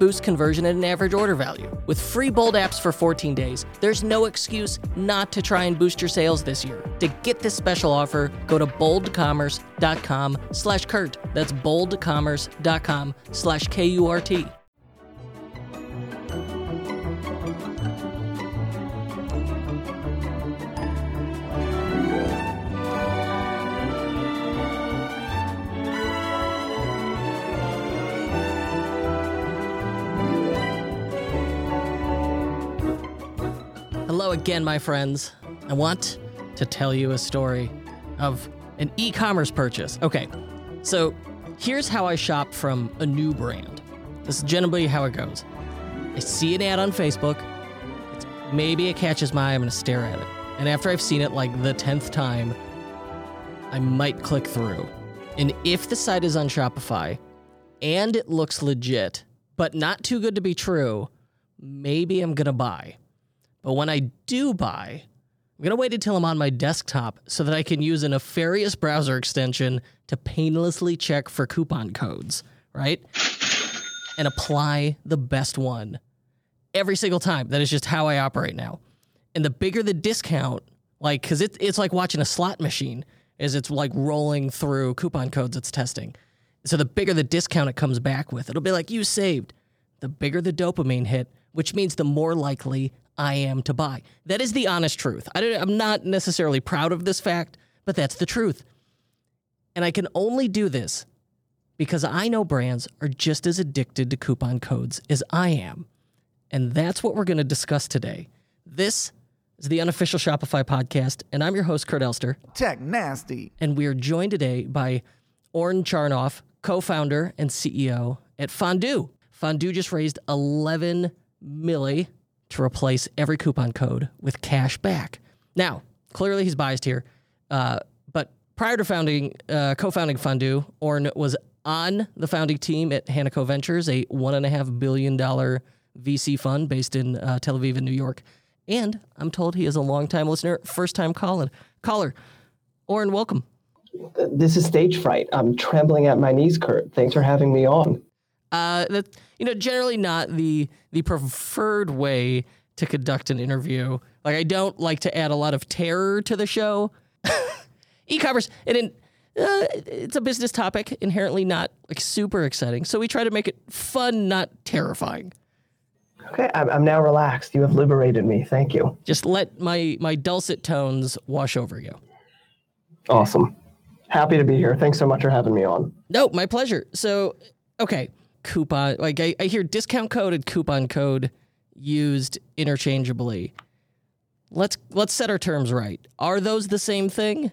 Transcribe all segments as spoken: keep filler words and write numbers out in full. boost conversion at an average order value. With free Bold apps for fourteen days, there's no excuse not to try and boost your sales this year. To get this special offer, go to boldcommerce.com slash Kurt. That's boldcommerce.com slash K U R T. Hello again, my friends. I want to tell you a story of an e-commerce purchase. Okay, so here's how I shop from a new brand. This is generally how it goes. I see an ad on Facebook. It's, maybe it catches my eye. I'm going to stare at it. And after I've seen it like the tenth time, I might click through. And if the site is on Shopify and it looks legit, but not too good to be true, maybe I'm going to buy. But when I do buy, I'm going to wait until I'm on my desktop so that I can use a nefarious browser extension to painlessly check for coupon codes, right? And apply the best one every single time. That is just how I operate now. And the bigger the discount, like, because it, it's like watching a slot machine as it's like rolling through coupon codes it's testing. So the bigger the discount it comes back with, it'll be like, you saved. The bigger the dopamine hit, which means the more likely I am to buy. That is the honest truth. I don't, I'm not necessarily proud of this fact, but that's the truth. And I can only do this because I know brands are just as addicted to coupon codes as I am. And that's what we're going to discuss today. This is the Unofficial Shopify Podcast, and I'm your host, Kurt Elster. Tech Nasty. And we are joined today by Oren Charnoff, co-founder and C E O at Fondue. Fondue just raised eleven milli to replace every coupon code with cash back. Now, clearly he's biased here, uh, but prior to founding, uh, co-founding Fondue, Oren was on the founding team at Hanaco Ventures, a one point five billion dollars V C fund based in uh, Tel Aviv and New York. And I'm told he is a longtime listener, first-time caller. Caller, Oren, welcome. This is stage fright. I'm trembling at my knees, Kurt. Thanks for having me on. Uh, that you know, generally not the the preferred way to conduct an interview. Like, I don't like to add a lot of terror to the show. E-commerce, and in, uh, it's a business topic, inherently not like super exciting. So we try to make it fun, not terrifying. Okay, I'm, I'm now relaxed. You have liberated me. Thank you. Just let my my dulcet tones wash over you. Awesome. Happy to be here. Thanks so much for having me on. No, my pleasure. So, okay. Coupon, like I, I hear discount code and coupon code used interchangeably. Let's let's set our terms right. Are those the same thing?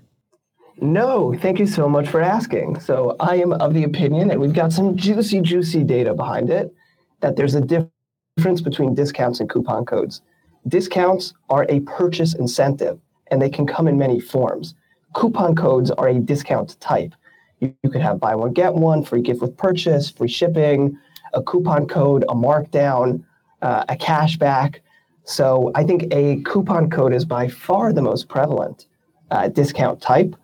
No, thank you so much for asking. So I am of the opinion, and we've got some juicy, juicy data behind it, that there's a difference between discounts and coupon codes. Discounts are a purchase incentive, and they can come in many forms. Coupon codes are a discount type. You could have buy one, get one, free gift with purchase, free shipping, a coupon code, a markdown, uh, a cashback. So I think a coupon code is by far the most prevalent uh, discount type,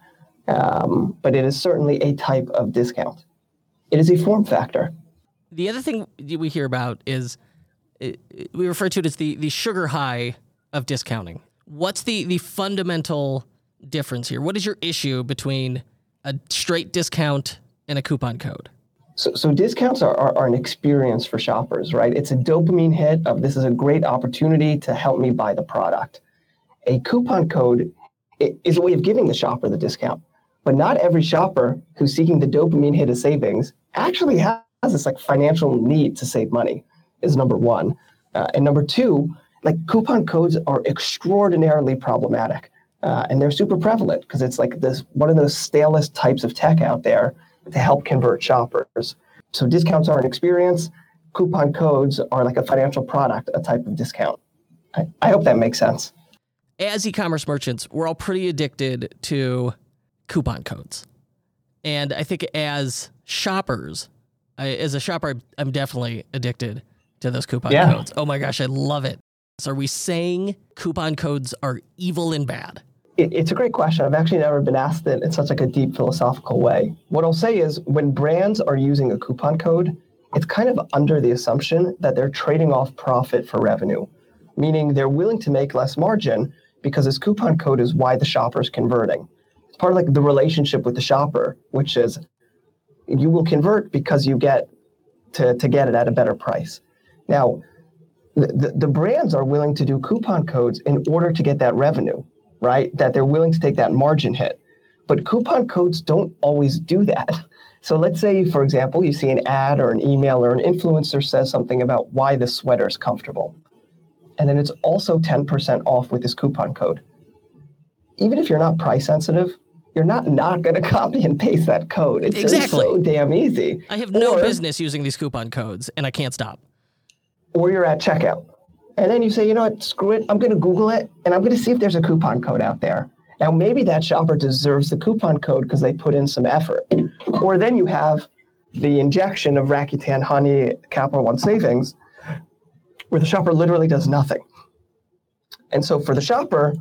um, but it is certainly a type of discount. It is a form factor. The other thing we hear about is, we refer to it as the, the sugar high of discounting. What's the, the fundamental difference here? What is your issue between a straight discount and a coupon code? So, so discounts are, are, are an experience for shoppers, right? It's a dopamine hit of this is a great opportunity to help me buy the product. A coupon code is a way of giving the shopper the discount. But not every shopper who's seeking the dopamine hit of savings actually has this like financial need to save money, is number one. Uh, and number two, like coupon codes are extraordinarily problematic. Uh, and they're super prevalent because it's like this one of those stalest types of tech out there to help convert shoppers. So discounts are an experience. Coupon codes are like a financial product, a type of discount. I, I hope that makes sense. As e-commerce merchants, we're all pretty addicted to coupon codes. And I think as shoppers, I, as a shopper, I'm definitely addicted to those coupon yeah. codes. Oh my gosh, I love it. So are we saying coupon codes are evil and bad? It, it's a great question. I've actually never been asked it in such like a deep philosophical way. What I'll say is when brands are using a coupon code, it's kind of under the assumption that they're trading off profit for revenue, meaning they're willing to make less margin because this coupon code is why the shopper's converting. It's part of like the relationship with the shopper, which is you will convert because you get to, to get it at a better price. Now, the, the brands are willing to do coupon codes in order to get that revenue, right? That they're willing to take that margin hit. But coupon codes don't always do that. So let's say, for example, you see an ad or an email or an influencer says something about why this sweater is comfortable. And then it's also ten percent off with this coupon code. Even if you're not price sensitive, you're not not going to copy and paste that code. It's exactly. so damn easy. I have no or, business using these coupon codes, and I can't stop. Or you're at checkout. And then you say, you know what, screw it. I'm going to Google it, and I'm going to see if there's a coupon code out there. Now, maybe that shopper deserves the coupon code because they put in some effort. Or then you have the injection of Rakuten, Honey, Capital One Savings, where the shopper literally does nothing. And so for the shopper,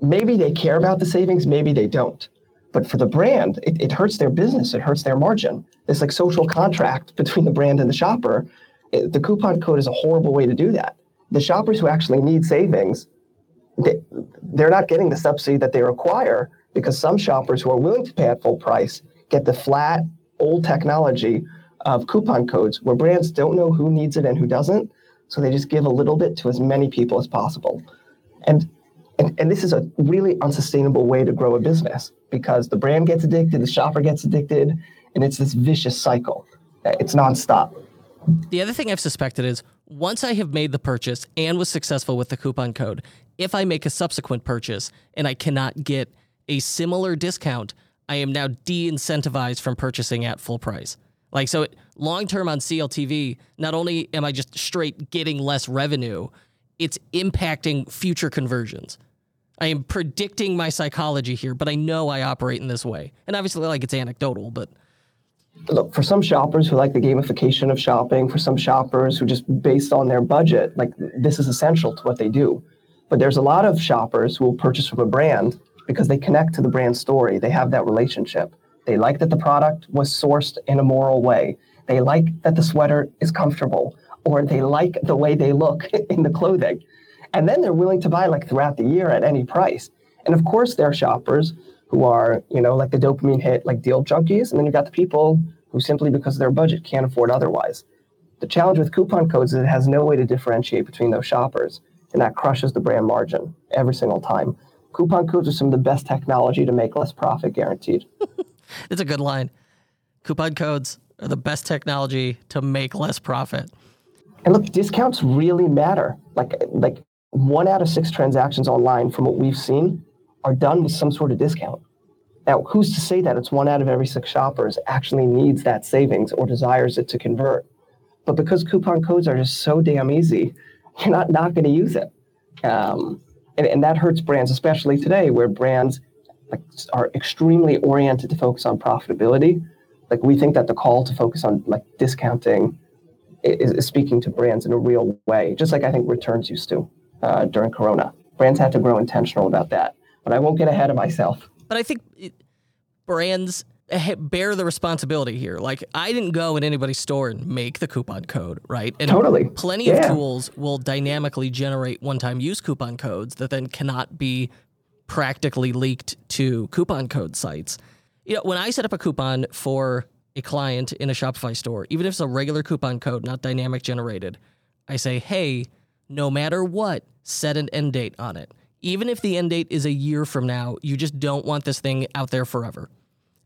maybe they care about the savings, maybe they don't. But for the brand, it, it hurts their business. It hurts their margin. This like social contract between the brand and the shopper. It, the coupon code is a horrible way to do that. The shoppers who actually need savings, they, they're not getting the subsidy that they require because some shoppers who are willing to pay at full price get the flat, old technology of coupon codes where brands don't know who needs it and who doesn't. So they just give a little bit to as many people as possible. And And, and this is a really unsustainable way to grow a business because the brand gets addicted, the shopper gets addicted, and it's this vicious cycle. It's nonstop. The other thing I've suspected is once I have made the purchase and was successful with the coupon code, if I make a subsequent purchase and I cannot get a similar discount, I am now de-incentivized from purchasing at full price. Like, so long-term on C L T V, not only am I just straight getting less revenue, it's impacting future conversions. I am predicting my psychology here, but I know I operate in this way. And obviously, like, it's anecdotal, but... Look, for some shoppers who like the gamification of shopping, for some shoppers who just based on their budget, like, this is essential to what they do. But there's a lot of shoppers who will purchase from a brand because they connect to the brand story. They have that relationship. They like that the product was sourced in a moral way. They like that the sweater is comfortable, or they like the way they look in the clothing. And then they're willing to buy like throughout the year at any price. And of course, there are shoppers who are, you know, like the dopamine hit, like deal junkies. And then you've got the people who simply because of their budget can't afford otherwise. The challenge with coupon codes is it has no way to differentiate between those shoppers. And that crushes the brand margin every single time. Coupon codes are some of the best technology to make less profit guaranteed. It's a good line. Coupon codes are the best technology to make less profit. And look, discounts really matter. Like, like, One out of six transactions online, from what we've seen, are done with some sort of discount. Now, who's to say that it's one out of every six shoppers actually needs that savings or desires it to convert? But because coupon codes are just so damn easy, you're not, not going to use it. Um, and, and that hurts brands, especially today, where brands like, are extremely oriented to focus on profitability. Like, we think that the call to focus on like discounting is, is speaking to brands in a real way, just like I think returns used to. Uh, during Corona. Brands had to grow intentional about that. But I won't get ahead of myself. But I think it, brands bear the responsibility here. Like, I didn't go in anybody's store and make the coupon code, right? And totally. Plenty yeah. of tools will dynamically generate one-time use coupon codes that then cannot be practically leaked to coupon code sites. You know, when I set up a coupon for a client in a Shopify store, even if it's a regular coupon code, not dynamic generated, I say, hey, no matter what, set an end date on it. Even if the end date is a year from now, you just don't want this thing out there forever.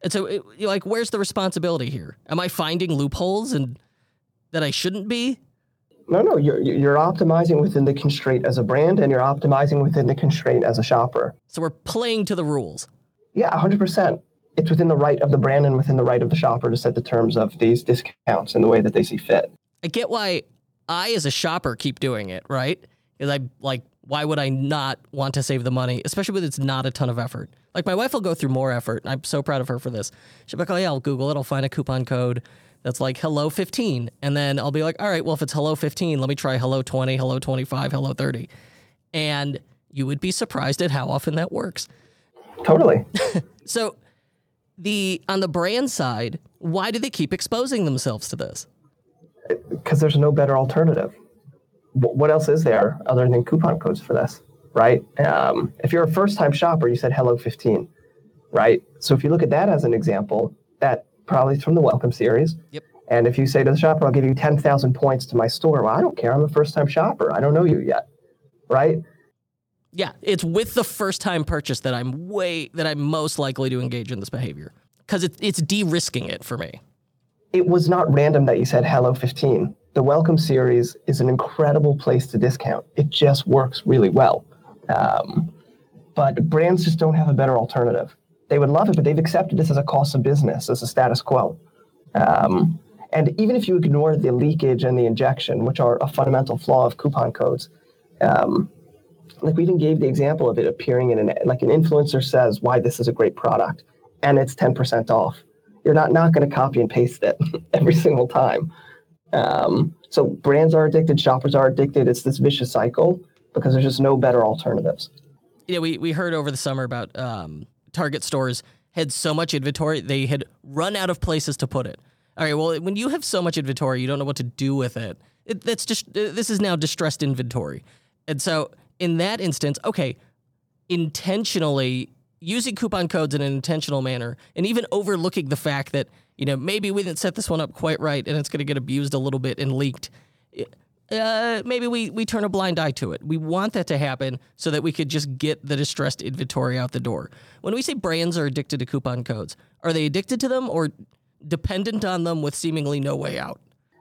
And so, it, like, where's the responsibility here? Am I finding loopholes and that I shouldn't be? No, no, you're you're optimizing within the constraint as a brand, and you're optimizing within the constraint as a shopper. So we're playing to the rules. Yeah, one hundred percent. It's within the right of the brand and within the right of the shopper to set the terms of these discounts in the way that they see fit. I get why I, as a shopper, keep doing it, right? Because I, like, why would I not want to save the money, especially when it's not a ton of effort? Like, my wife will go through more effort, and I'm so proud of her for this. She'll be like, oh, yeah, I'll Google it. I'll find a coupon code that's like hello fifteen. And then I'll be like, all right, well, if it's hello fifteen, let me try hello twenty, hello twenty-five, hello thirty. And you would be surprised at how often that works. Totally. So the on the brand side, why do they keep exposing themselves to this? Because there's no better alternative. What else is there other than coupon codes for this, right? Um, if you're a first-time shopper, you said hello fifteen, right? So if you look at that as an example, that probably is from the Welcome Series. Yep. And if you say to the shopper, I'll give you ten thousand points to my store, well, I don't care. I'm a first-time shopper. I don't know you yet, right? Yeah, it's with the first-time purchase that I'm way that I'm most likely to engage in this behavior because it, it's de-risking it for me. It was not random that you said hello fifteen. The Welcome Series is an incredible place to discount. It just works really well. Um, but brands just don't have a better alternative. They would love it, but they've accepted this as a cost of business, as a status quo. Um, and even if you ignore the leakage and the injection, which are a fundamental flaw of coupon codes, um, like we even gave the example of it appearing in an, like an influencer says why this is a great product, and it's ten percent off. You're not, not going to copy and paste it every single time. Um, so brands are addicted, shoppers are addicted. It's this vicious cycle because there's just no better alternatives. Yeah, we, we heard over the summer about um, Target stores had so much inventory, they had run out of places to put it. All right, well, when you have so much inventory, you don't know what to do with it. it that's just this is now distressed inventory. And so in that instance, okay, intentionally using coupon codes in an intentional manner and even overlooking the fact that, you know, maybe we didn't set this one up quite right and it's going to get abused a little bit and leaked. Uh, maybe we, we turn a blind eye to it. We want that to happen so that we could just get the distressed inventory out the door. When we say brands are addicted to coupon codes, are they addicted to them or dependent on them with seemingly no way out?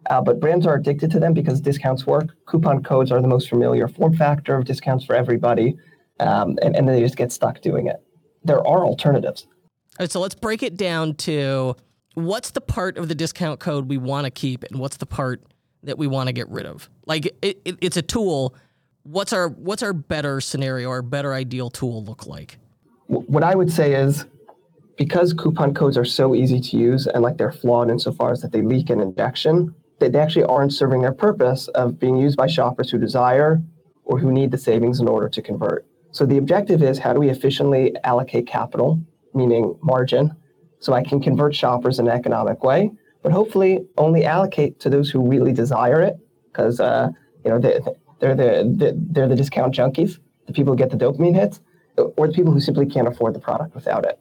Uh, but brands are addicted to them because discounts work. Coupon codes are the most familiar form factor of discounts for everybody. Um, and, and they just get stuck doing it. There are alternatives. All right, so let's break it down to what's the part of the discount code we want to keep and what's the part that we want to get rid of? Like, it, it, it's a tool. What's our what's our better scenario, our better ideal tool look like? What I would say is because coupon codes are so easy to use and like they're flawed insofar as that they leak an injection, that they actually aren't serving their purpose of being used by shoppers who desire or who need the savings in order to convert. So the objective is how do we efficiently allocate capital, meaning margin, so I can convert shoppers in an economic way, but hopefully only allocate to those who really desire it, because uh, you know they, they're the they're the discount junkies, the people who get the dopamine hits, or the people who simply can't afford the product without it.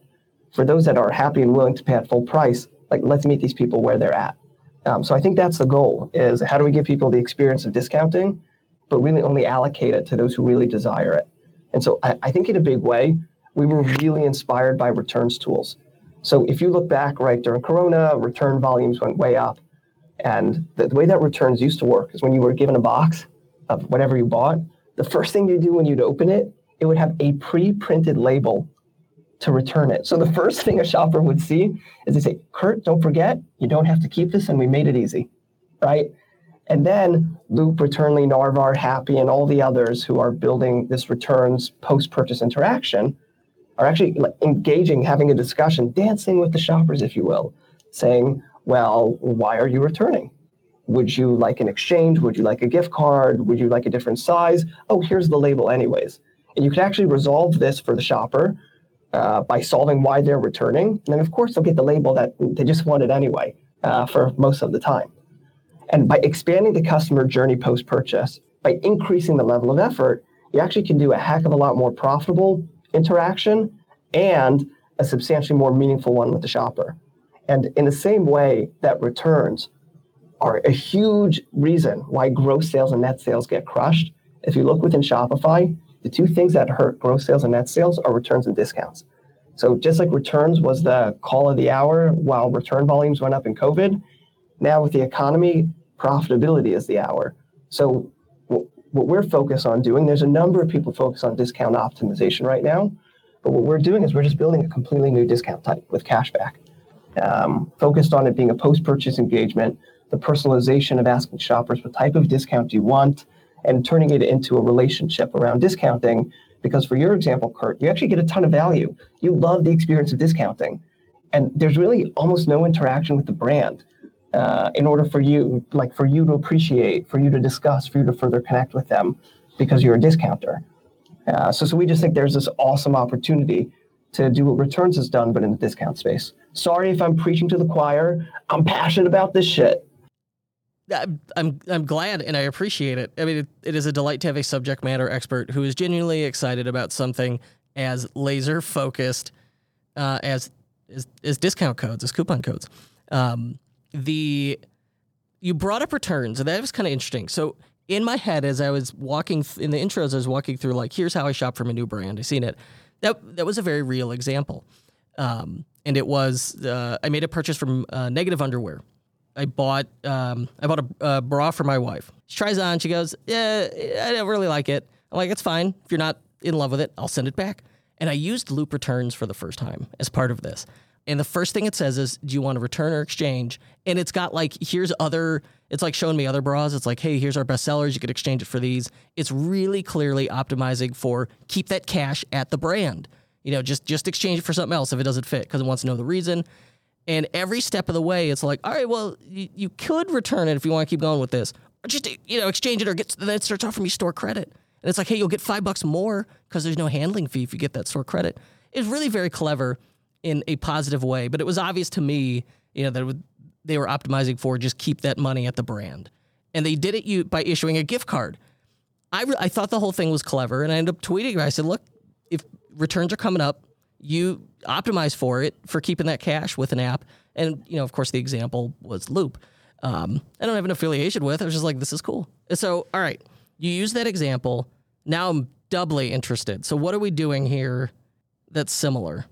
For those that are happy and willing to pay at full price, like let's meet these people where they're at. Um, so I think that's the goal: is how do we give people the experience of discounting, but really only allocate it to those who really desire it. And so I, I think in a big way, we were really inspired by returns tools. So if you look back, right, during Corona, return volumes went way up. And the, the way that returns used to work is when you were given a box of whatever you bought, the first thing you do when you'd open it, it would have a pre-printed label to return it. So the first thing a shopper would see is they say, Kurt, don't forget, you don't have to keep this, and we made it easy, right? And then Loop, Returnly, Narvar, Happy, and all the others who are building this returns post-purchase interaction are actually engaging, having a discussion, dancing with the shoppers, if you will, saying, well, why are you returning? Would you like an exchange? Would you like a gift card? Would you like a different size? Oh, here's the label anyways. And you can actually resolve this for the shopper uh, by solving why they're returning. And then, of course, they'll get the label that they just wanted anyway uh, for most of the time. And by expanding the customer journey post-purchase, by increasing the level of effort, you actually can do a heck of a lot more profitable interaction and a substantially more meaningful one with the shopper. And in the same way that returns are a huge reason why gross sales and net sales get crushed, if you look within Shopify, the two things that hurt gross sales and net sales are returns and discounts. So just like returns was the call of the hour while return volumes went up in COVID, now with the economy, profitability is the hour. So w- what we're focused on doing, there's a number of people focused on discount optimization right now, but what we're doing is we're just building a completely new discount type with cashback, um, focused on it being a post-purchase engagement, the personalization of asking shoppers what type of discount you want, and turning it into a relationship around discounting. Because for your example, Kurt, you actually get a ton of value. You love the experience of discounting. And there's really almost no interaction with the brand uh, in order for you, like for you to appreciate, for you to discuss, for you to further connect with them because you're a discounter. Uh, so, so we just think there's this awesome opportunity to do what returns has done, but in the discount space. Sorry if I'm preaching to the choir. I'm passionate about this shit. I'm I'm glad and I appreciate it. I mean, it, it is a delight to have a subject matter expert who is genuinely excited about something as laser focused uh, as as as discount codes, as coupon codes. Um, the you brought up returns, and that was kind of interesting. So in my head, as I was walking th- in the intros, I was walking through like, here's how I shop from a new brand. I seen it. That that was a very real example, um, and it was uh, I made a purchase from uh, Negative Underwear. I bought um, I bought a, a bra for my wife. She tries it on. She goes, yeah, I don't really like it. I'm like, it's fine. If you're not in love with it, I'll send it back. And I used Loop Returns for the first time as part of this. And the first thing it says is, do you want to return or exchange? And it's got like, here's other, it's like showing me other bras. It's like, hey, here's our best sellers. You could exchange it for these. It's really clearly optimizing for keep that cash at the brand. You know, just, just exchange it for something else if it doesn't fit because it wants to know the reason. And every step of the way, it's like, all right, well, you, you could return it if you want to keep going with this. Or just, you know, exchange it or get, then it starts offering you store credit. And it's like, hey, you'll get five bucks more because there's no handling fee if you get that store credit. It's really very clever in a positive way. But it was obvious to me, you know, that it would, they were optimizing for just keep that money at the brand. And they did it by issuing a gift card. I, re- I thought the whole thing was clever. And I ended up tweeting. I said, look, if returns are coming up, you optimize for it, for keeping that cash with an app. And, you know, of course, the example was Loop. Um, I don't have an affiliation with. I was just like, this is cool. And so, all right, you use that example. Now I'm doubly interested. So what are we doing here that's similar?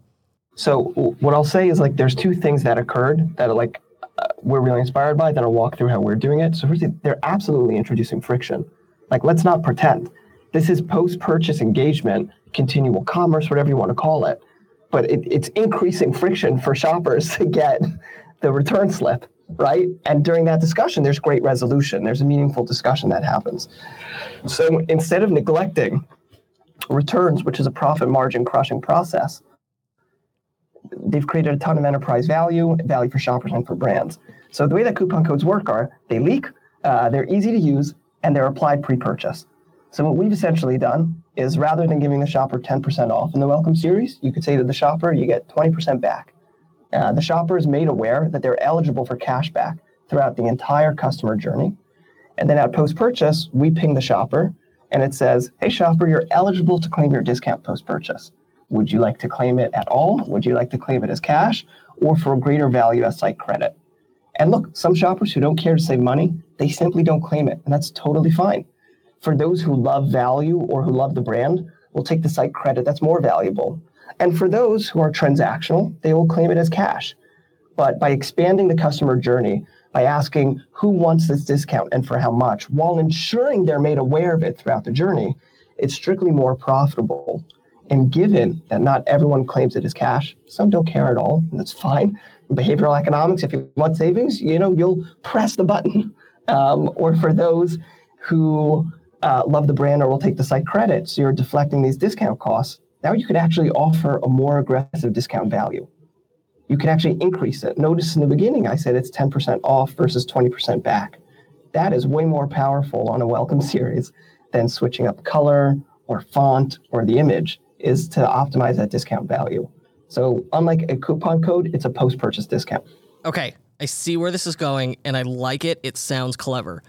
So what I'll say is, like, there's two things that occurred that, are like, uh, we're really inspired by. Then I'll walk through how we're doing it. So first, they're absolutely introducing friction. Like, let's not pretend. This is post-purchase engagement, continual commerce, whatever you want to call it. But it, it's increasing friction for shoppers to get the return slip, right? And during that discussion, there's great resolution. There's a meaningful discussion that happens. So instead of neglecting returns, which is a profit margin crushing process, they've created a ton of enterprise value, value for shoppers and for brands. So the way that coupon codes work are they leak, uh, they're easy to use, and they're applied pre-purchase. So what we've essentially done is rather than giving the shopper ten percent off in the welcome series, you could say to the shopper, you get twenty percent back. Uh, the shopper is made aware that they're eligible for cash back throughout the entire customer journey. And then at post-purchase, we ping the shopper and it says, hey shopper, you're eligible to claim your discount post-purchase. Would you like to claim it at all? Would you like to claim it as cash or for a greater value as site credit? And look, some shoppers who don't care to save money, they simply don't claim it, and that's totally fine. For those who love value or who love the brand, will take the site credit that's more valuable. And for those who are transactional, they will claim it as cash. But by expanding the customer journey, by asking who wants this discount and for how much, while ensuring they're made aware of it throughout the journey, it's strictly more profitable. And given that not everyone claims it as cash, some don't care at all, and that's fine. In behavioral economics, if you want savings, you know, you'll press the button. Um, or for those who Uh, love the brand or we'll take the site credit, so you're deflecting these discount costs. Now you could actually offer a more aggressive discount value. You can actually increase it. Notice in the beginning, I said it's ten percent off versus twenty percent back. That is way more powerful on a welcome series than switching up color or font or the image is to optimize that discount value. So unlike a coupon code, it's a post-purchase discount. Okay, I see where this is going and I like it. It sounds clever.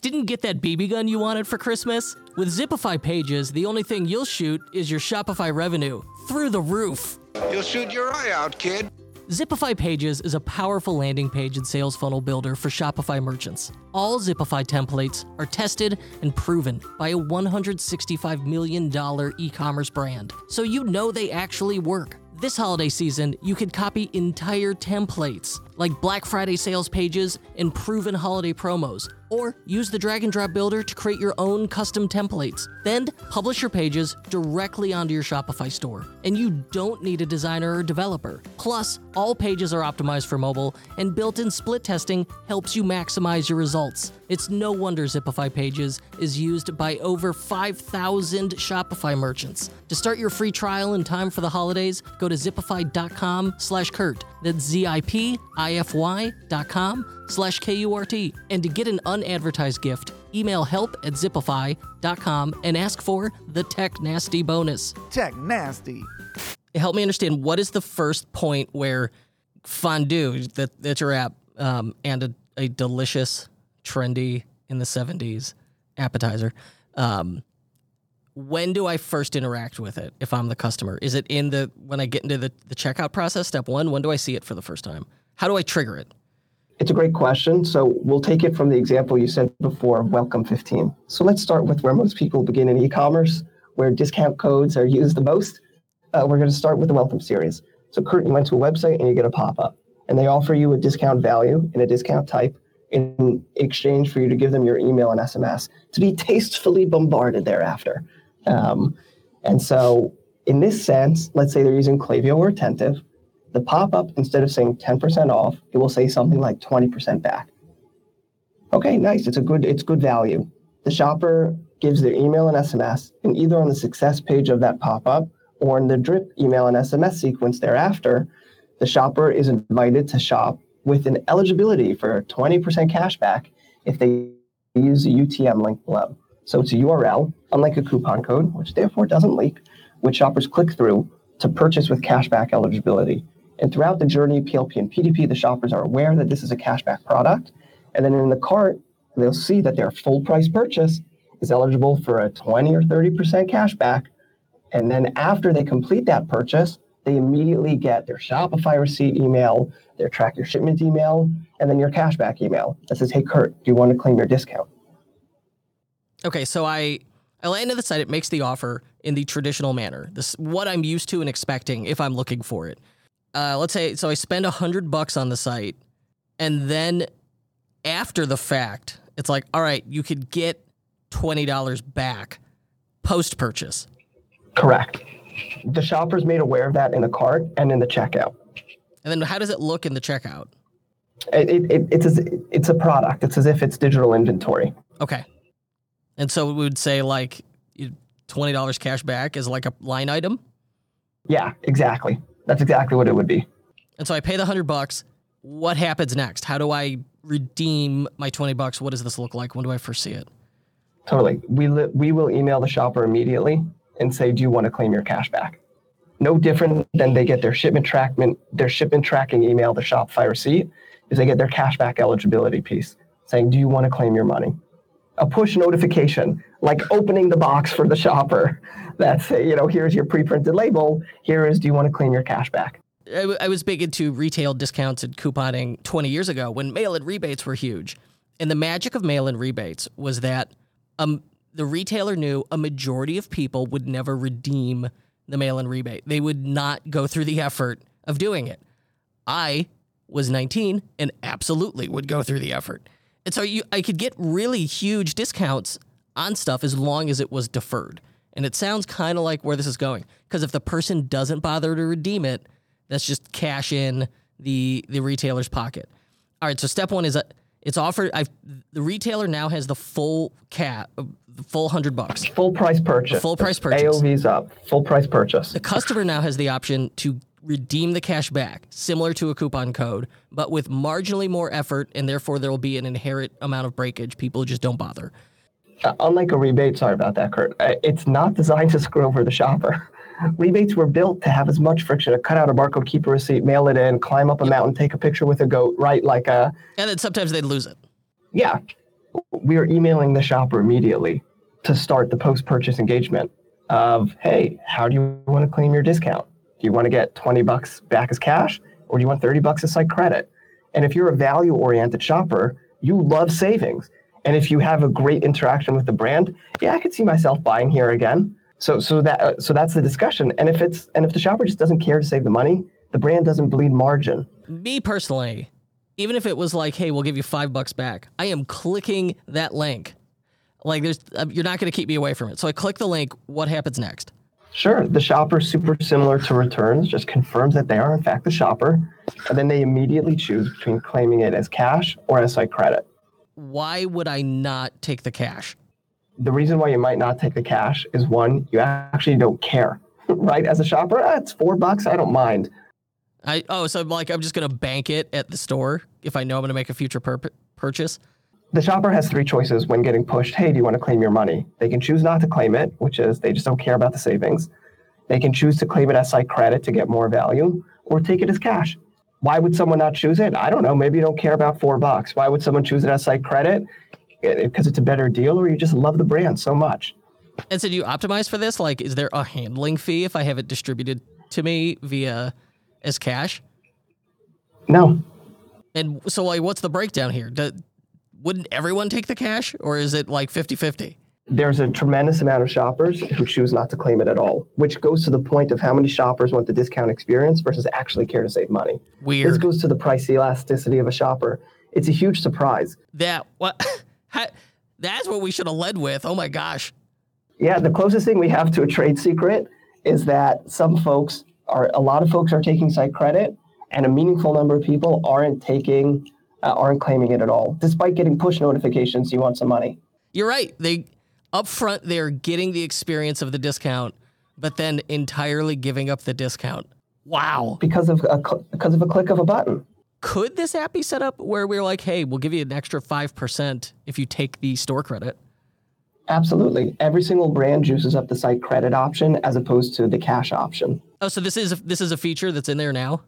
Didn't get that B B gun you wanted for Christmas? With Zipify Pages, the only thing you'll shoot is your Shopify revenue through the roof. You'll shoot your eye out, kid. Zipify Pages is a powerful landing page and sales funnel builder for Shopify merchants. All Zipify templates are tested and proven by a one hundred sixty-five million dollars e-commerce brand, so you know they actually work. This holiday season, you can copy entire templates, like Black Friday sales pages and proven holiday promos, or use the drag and drop builder to create your own custom templates. Then publish your pages directly onto your Shopify store, and you don't need a designer or developer. Plus, all pages are optimized for mobile, and built-in split testing helps you maximize your results. It's no wonder Zipify Pages is used by over five thousand Shopify merchants. To start your free trial in time for the holidays, go to zipify dot com slash Kurt. That's Z-I-P-I-F-Y dot com slash K-U-R-T. And to get an unadvertised gift, email help at zipify dot com and ask for the Tech Nasty bonus. Tech Nasty. Help me understand, what is the first point where Fondue, that, that's your app, um, and a, a delicious, trendy, in the seventies appetizer, um, when do I first interact with it if I'm the customer? Is it in the, when I get into the, the checkout process, step one, when do I see it for the first time? How do I trigger it? It's a great question. So we'll take it from the example you said before, Welcome fifteen. So let's start with where most people begin in e-commerce, where discount codes are used the most. Uh, we're going to start with the Welcome series. So Kurt, you went to a website and you get a pop-up, and they offer you a discount value and a discount type in exchange for you to give them your email and S M S to be tastefully bombarded thereafter. Um, and so in this sense, let's say they're using Klaviyo or Attentive, the pop-up, instead of saying ten percent off, it will say something like twenty percent back. Okay, nice, it's a good, it's good value. The shopper gives their email and S M S, and either on the success page of that pop-up or in the drip email and S M S sequence thereafter, the shopper is invited to shop with an eligibility for twenty percent cash back if they use the U T M link below. So it's a U R L, unlike a coupon code, which therefore doesn't leak, which shoppers click through to purchase with cashback eligibility. And throughout the journey, P L P and P D P, the shoppers are aware that this is a cashback product. And then in the cart, they'll see that their full price purchase is eligible for a twenty or thirty percent cashback. And then after they complete that purchase, they immediately get their Shopify receipt email, their track your shipment email, and then your cashback email that says, hey, Kurt, do you want to claim your discount? Okay, so I, I land on the site. It makes the offer in the traditional manner. This what I'm used to and expecting if I'm looking for it. Uh, let's say, so I spend a hundred bucks on the site, and then after the fact, it's like, all right, you could get twenty dollars back post-purchase. Correct. The shopper's made aware of that in the cart and in the checkout. And then how does it look in the checkout? It, it, it's, as, it's a product. It's as if it's digital inventory. Okay. And so we would say like twenty dollars cash back is like a line item? Yeah, exactly. That's exactly what it would be. And so I pay the hundred bucks. What happens next? How do I redeem my twenty bucks? What does this look like? When do I first see it? Totally. We li- we will email the shopper immediately and say, do you want to claim your cash back? No different than they get their shipment trackman, their shipment tracking email, the Shopify receipt, is they get their cash back eligibility piece saying, do you want to claim your money? A push notification, like opening the box for the shopper. That's, you know, here's your pre-printed label. Here is, do you want to claim your cash back? I, w- I was big into retail discounts and couponing twenty years ago when mail-in rebates were huge. And the magic of mail-in rebates was that um, the retailer knew a majority of people would never redeem the mail-in rebate. They would not go through the effort of doing it. I was nineteen and absolutely would go through the effort. And so you, I could get really huge discounts on stuff as long as it was deferred. And it sounds kind of like where this is going. Because if the person doesn't bother to redeem it, that's just cash in the, the retailer's pocket. All right, so step one is uh, it's offered. I've, the retailer now has the full cat, uh, the full hundred bucks. Full price purchase. The full price purchase. A O V's up. Full price purchase. The customer now has the option to redeem the cash back, similar to a coupon code, but with marginally more effort, and therefore there will be an inherent amount of breakage. People just don't bother. Uh, unlike a rebate, sorry about that, Kurt, it's not designed to screw over the shopper. Rebates were built to have as much friction, to cut out a barcode, keep a receipt, mail it in, climb up a mountain, take a picture with a goat, right? Like a... And then sometimes they'd lose it. Yeah. We are emailing the shopper immediately to start the post-purchase engagement of, hey, how do you want to claim your discount? Do you want to get twenty bucks back as cash, or do you want thirty bucks as site credit? And if you're a value-oriented shopper, you love savings. And if you have a great interaction with the brand, yeah, I could see myself buying here again. So so that so that's the discussion. And if it's and if the shopper just doesn't care to save the money, the brand doesn't bleed margin. Me personally, even if it was like, hey, we'll give you five bucks back, I am clicking that link. Like, there's you're not going to keep me away from it. So I click the link. What happens next? Sure. The shopper, super similar to returns, just confirms that they are, in fact, the shopper. And then they immediately choose between claiming it as cash or as site credit. Why would I not take the cash? The reason why you might not take the cash is, one, you actually don't care, right? As a shopper, ah, it's four bucks. I don't mind. I Oh, so I'm like, I'm just going to bank it at the store if I know I'm going to make a future pur- purchase? The shopper has three choices when getting pushed. Hey, do you want to claim your money? They can choose not to claim it, which is they just don't care about the savings. They can choose to claim it as site credit to get more value, or take it as cash. Why would someone not choose it? I don't know. Maybe you don't care about four bucks. Why would someone choose it as site credit? Because it's a better deal, or you just love the brand so much. And so do you optimize for this? Like, is there a handling fee if I have it distributed to me via as cash? No. And so, like, what's the breakdown here? Does Wouldn't everyone take the cash, or is it like fifty-fifty? There's a tremendous amount of shoppers who choose not to claim it at all, which goes to the point of how many shoppers want the discount experience versus actually care to save money. Weird. This goes to the price elasticity of a shopper. It's a huge surprise. That what? That's what we should have led with. Oh my gosh. Yeah, the closest thing we have to a trade secret is that some folks are, a lot of folks are taking site credit, and a meaningful number of people aren't taking. Uh, aren't claiming it at all, despite getting push notifications. You want some money. You're right. They upfront, they're getting the experience of the discount, but then entirely giving up the discount. Wow. Because of a cl- because of a click of a button. Could this app be set up where we're like, hey, we'll give you an extra five percent if you take the store credit? Absolutely. Every single brand juices up the site credit option as opposed to the cash option. Oh, so this is a, this is a feature that's in there now?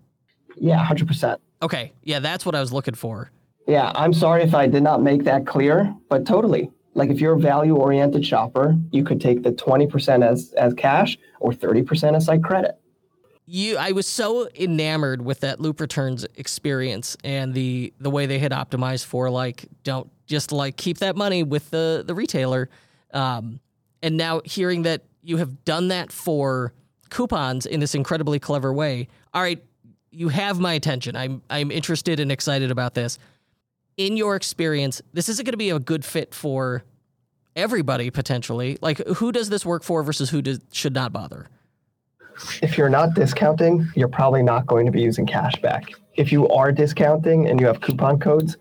Yeah, one hundred percent. Okay. Yeah, that's what I was looking for. Yeah, I'm sorry if I did not make that clear, but totally. Like, if you're a value-oriented shopper, you could take the twenty percent as, as cash or thirty percent as site credit. You, I was so enamored with that Loop Returns experience and the, the way they had optimized for, like, don't just, like, keep that money with the, the retailer. Um, and now hearing that you have done that for coupons in this incredibly clever way. All right. You have my attention. I'm I'm interested and excited about this. In your experience, this isn't going to be a good fit for everybody, potentially. Like, who does this work for versus who does, should not bother? If you're not discounting, you're probably not going to be using cashback. If you are discounting and you have coupon codes,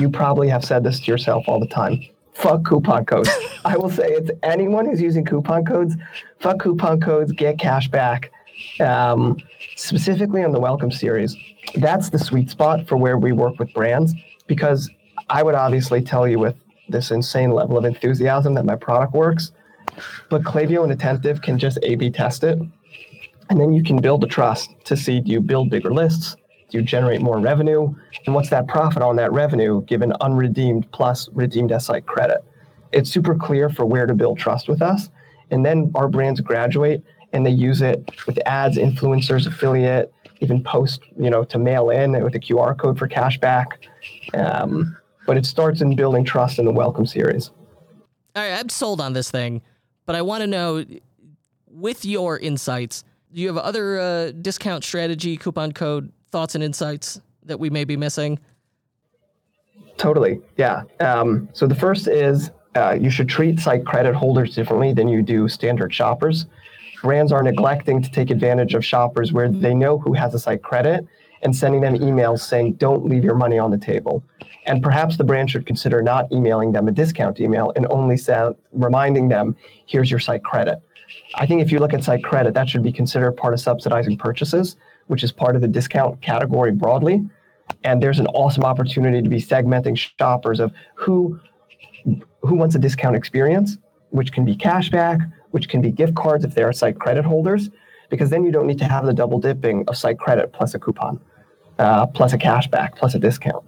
you probably have said this to yourself all the time. Fuck coupon codes. I will say it's anyone who's using coupon codes, fuck coupon codes, get cashback. Um, specifically on the Welcome series, that's the sweet spot for where we work with brands, because I would obviously tell you with this insane level of enthusiasm that my product works, but Klaviyo and Attentive can just A B test it, and then you can build the trust to see, do you build bigger lists, do you generate more revenue, and what's that profit on that revenue given unredeemed plus redeemed as site credit. It's super clear for where to build trust with us, and then our brands graduate and they use it with ads, influencers, affiliate, even post, you know, to mail in with a Q R code for cashback. Um, but it starts in building trust in the Welcome series. All right, I'm sold on this thing, but I want to know, with your insights, do you have other uh, discount strategy, coupon code, thoughts and insights that we may be missing? Totally, yeah. Um, so the first is uh, you should treat site credit holders differently than you do standard shoppers. Brands are neglecting to take advantage of shoppers where they know who has a site credit and sending them emails saying, don't leave your money on the table. And perhaps the brand should consider not emailing them a discount email and only send, reminding them, here's your site credit. I think if you look at site credit, that should be considered part of subsidizing purchases, which is part of the discount category broadly. And there's an awesome opportunity to be segmenting shoppers of who, who wants a discount experience, which can be cashback, which can be gift cards if they are site credit holders, because then you don't need to have the double dipping of site credit plus a coupon, uh, plus a cashback, plus a discount.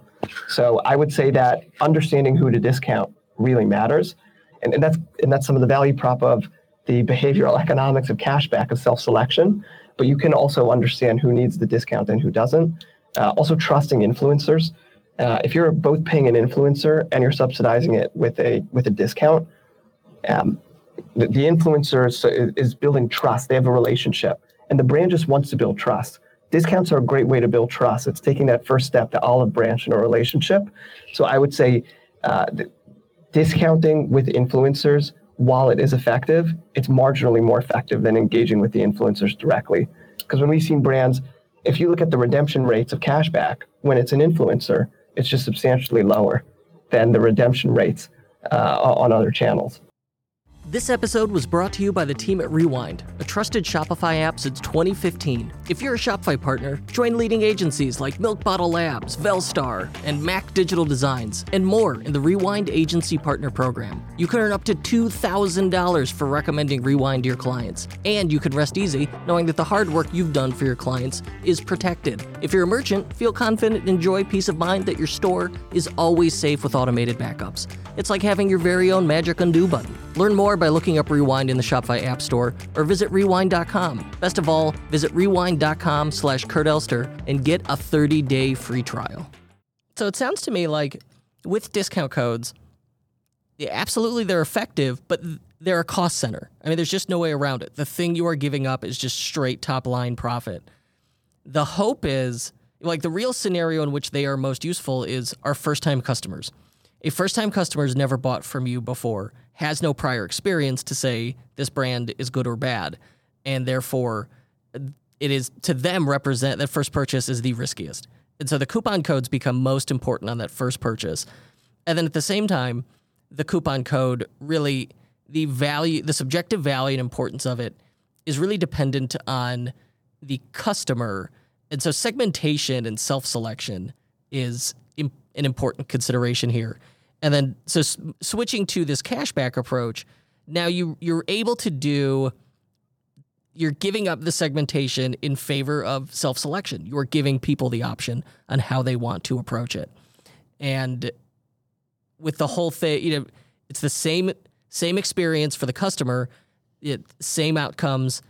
So I would say that understanding who to discount really matters. And, and that's and that's some of the value prop of the behavioral economics of cashback, of self-selection, but you can also understand who needs the discount and who doesn't. Uh, also trusting influencers. Uh, if you're both paying an influencer and you're subsidizing it with a with a discount, um, the, the influencer is, is building trust. They have a relationship, and the brand just wants to build trust. Discounts are a great way to build trust. It's taking that first step, the olive branch in a relationship. So I would say uh, discounting with influencers, while it is effective, it's marginally more effective than engaging with the influencers directly. Because when we've seen brands, if you look at the redemption rates of cashback, when it's an influencer, it's just substantially lower than the redemption rates uh, on other channels. This episode was brought to you by the team at Rewind, a trusted Shopify app since twenty fifteen. If you're a Shopify partner, join leading agencies like Milk Bottle Labs, Velstar, and Mac Digital Designs, and more in the Rewind Agency Partner Program. You can earn up to two thousand dollars for recommending Rewind to your clients, and you can rest easy knowing that the hard work you've done for your clients is protected. If you're a merchant, feel confident and enjoy peace of mind that your store is always safe with automated backups. It's like having your very own magic undo button. Learn more by looking up Rewind in the Shopify App Store or visit rewind dot com. Best of all, visit rewind dot com slash Kurt Elster and get a thirty-day free trial. So it sounds to me like with discount codes, absolutely they're effective, but they're a cost center. I mean, there's just no way around it. The thing you are giving up is just straight top-line profit. The hope is, like the real scenario in which they are most useful is our first-time customers. A first-time customer has never bought from you before, has no prior experience to say this brand is good or bad, and therefore it is to them represent that first purchase is the riskiest. And so the coupon codes become most important on that first purchase. And then at the same time, the coupon code really, the value, the subjective value and importance of it is really dependent on the customer. And so segmentation and self-selection is imp- an important consideration here. And then, so s- switching to this cashback approach, now you, you're able to do, you're giving up the segmentation in favor of self-selection. You're giving people the option on how they want to approach it. And with the whole thing, you know, it's the same same experience for the customer, it, same outcomes.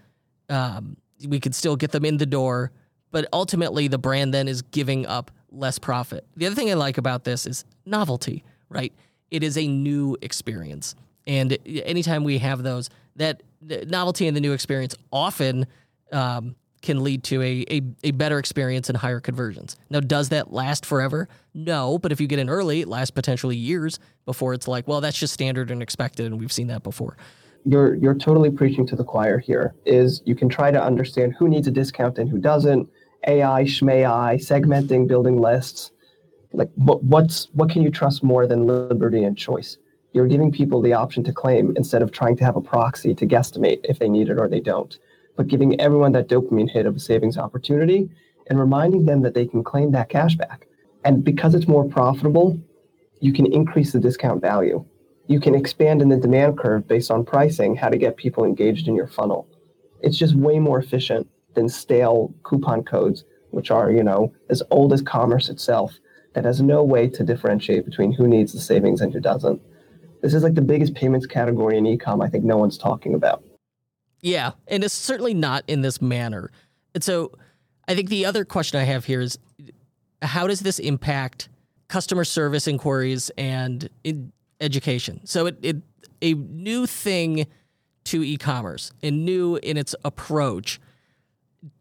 Um, we could still get them in the door, but ultimately the brand then is giving up less profit. The other thing I like about this is novelty. Right? It is a new experience. And anytime we have those, that novelty and the new experience often um, can lead to a, a, a better experience and higher conversions. Now, does that last forever? No, but if you get in early, it lasts potentially years before it's like, well, that's just standard and expected, and we've seen that before. You're you're totally preaching to the choir here, is you can try to understand who needs a discount and who doesn't, A I, shmai, segmenting, building lists. Like, what, what's what can you trust more than liberty and choice? You're giving people the option to claim instead of trying to have a proxy to guesstimate if they need it or they don't, but giving everyone that dopamine hit of a savings opportunity and reminding them that they can claim that cashback. And because it's more profitable, you can increase the discount value. You can expand in the demand curve based on pricing, how to get people engaged in your funnel. It's just way more efficient than stale coupon codes, which are, you know, as old as commerce itself. That has no way to differentiate between who needs the savings and who doesn't. This is like the biggest payments category in e-com I think no one's talking about. Yeah, and it's certainly not in this manner. And so I think the other question I have here is, how does this impact customer service inquiries and education? So it, it a new thing to e-commerce and new in its approach.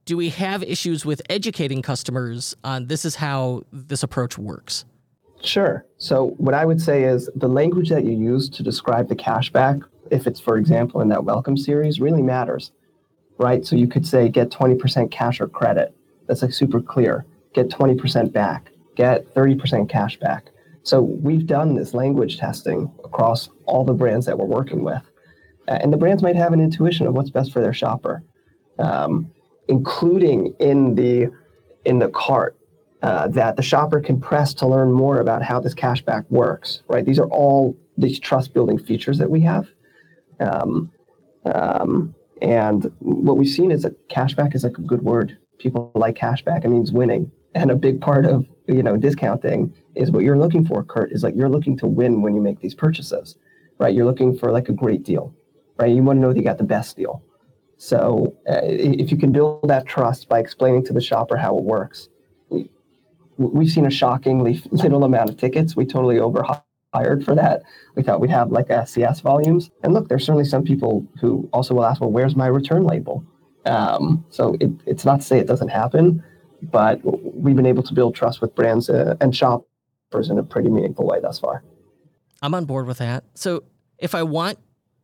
Do we have issues with educating customers on this is how this approach works? Sure. So what I would say is the language that you use to describe the cashback, if it's, for example, in that welcome series, really matters, right? So you could say, get twenty percent cash or credit. That's like super clear. Get twenty percent back. Get thirty percent cash back. So we've done this language testing across all the brands that we're working with. Uh, and the brands might have an intuition of what's best for their shopper. Um, including in the in the cart uh, that the shopper can press to learn more about how this cashback works, right? These are all these trust-building features that we have. Um, um, and what we've seen is that cashback is like a good word. People like cashback. It means winning. And a big part of, you know, discounting is what you're looking for, Kurt, is like you're looking to win when you make these purchases, right? You're looking for like a great deal, right? You want to know that you got the best deal. So uh, if you can build that trust by explaining to the shopper how it works, we, we've seen a shockingly little amount of tickets. We totally overhyped hired for that. We thought we'd have like S C S volumes. And look, there's certainly some people who also will ask, well, where's my return label? Um, so it, it's not to say it doesn't happen, but we've been able to build trust with brands uh, and shoppers in a pretty meaningful way thus far. I'm on board with that. So if I want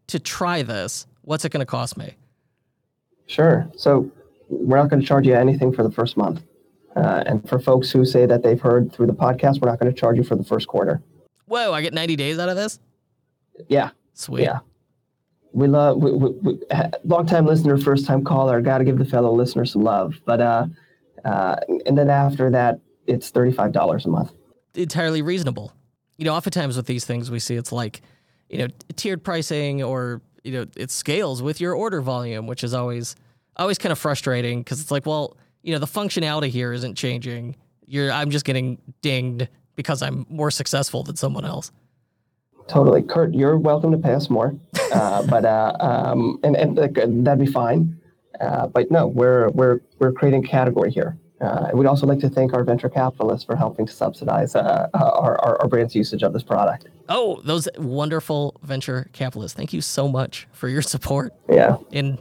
to try this, what's it going to cost me? Sure. So we're not going to charge you anything for the first month. Uh, and for folks who say that they've heard through the podcast, we're not going to charge you for the first quarter. Whoa, I get ninety days out of this? Yeah. Sweet. Yeah. We love, we, we, we, long-time listener, first-time caller, got to give the fellow listener some love. But, uh, uh, and then after that, it's thirty-five dollars a month. Entirely reasonable. You know, oftentimes with these things, we see it's like, you know, tiered pricing or, you know, it scales with your order volume, which is always, always kind of frustrating because it's like, well, you know, the functionality here isn't changing. You're, I'm just getting dinged because I'm more successful than someone else. Totally. Kurt, you're welcome to pay us more, uh, but uh, um, and, and uh, that'd be fine. Uh, but no, we're we're we're creating a category here. Uh, we'd also like to thank our venture capitalists for helping to subsidize uh, our, our our brand's usage of this product. Oh, those wonderful venture capitalists! Thank you so much for your support. Yeah. In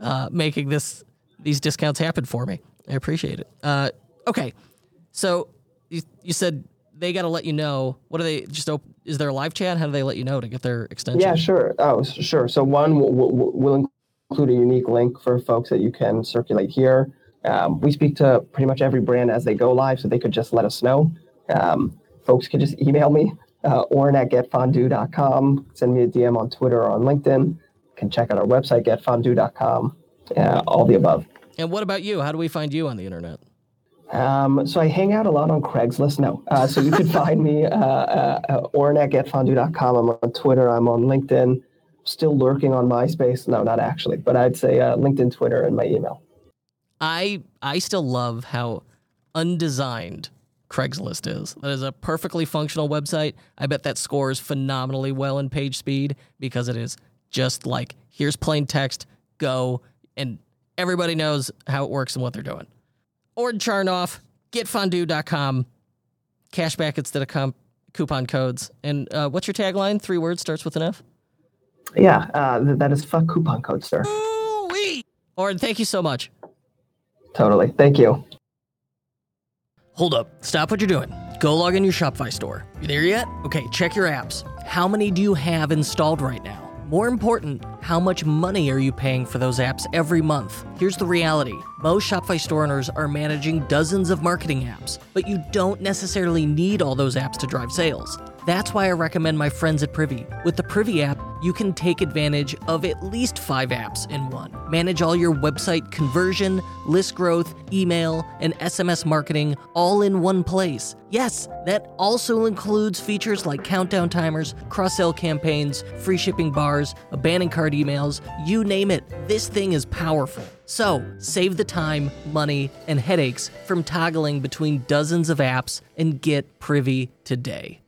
uh, making this these discounts happen for me, I appreciate it. Uh, okay, so you you said. They got to let you know. What do they just open? Is there a live chat? How do they let you know to get their extension? Yeah, sure. Oh, sure. So one, we'll, we'll include a unique link for folks that you can circulate here. Um, we speak to pretty much every brand as they go live, so they could just let us know. Um, folks can just email me, uh, Oren at get fondue dot com. Send me a D M on Twitter or on LinkedIn. Can check out our website, get fondue dot com. Uh, all the above. And what about you? How do we find you on the internet? Um, so I hang out a lot on Craigslist. No. Uh, so you can find me, uh, uh, Oren at get fondue dot com. I'm on Twitter. I'm on LinkedIn. Still lurking on MySpace. No, not actually. But I'd say uh, LinkedIn, Twitter, and my email. I I still love how undesigned Craigslist is. That is a perfectly functional website. I bet that scores phenomenally well in page speed because it is just like, here's plain text, go, and everybody knows how it works and what they're doing. Oren Charnoff, get fondue dot com, cashback instead of com- coupon codes. And uh, what's your tagline? Three words, starts with an F? Yeah, uh, that is fuck coupon codes, sir. Ooh-wee! Oren, thank you so much. Totally. Thank you. Hold up. Stop what you're doing. Go log in your Shopify store. You there yet? Okay, check your apps. How many do you have installed right now? More important, how much money are you paying for those apps every month? Here's the reality. Most Shopify store owners are managing dozens of marketing apps, but you don't necessarily need all those apps to drive sales. That's why I recommend my friends at Privy. With the Privy app, you can take advantage of at least five apps in one. Manage all your website conversion, list growth, email, and S M S marketing all in one place. Yes, that also includes features like countdown timers, cross-sell campaigns, free shipping bars, abandoned cart emails, you name it. This thing is powerful. So, save the time, money, and headaches from toggling between dozens of apps and get Privy today.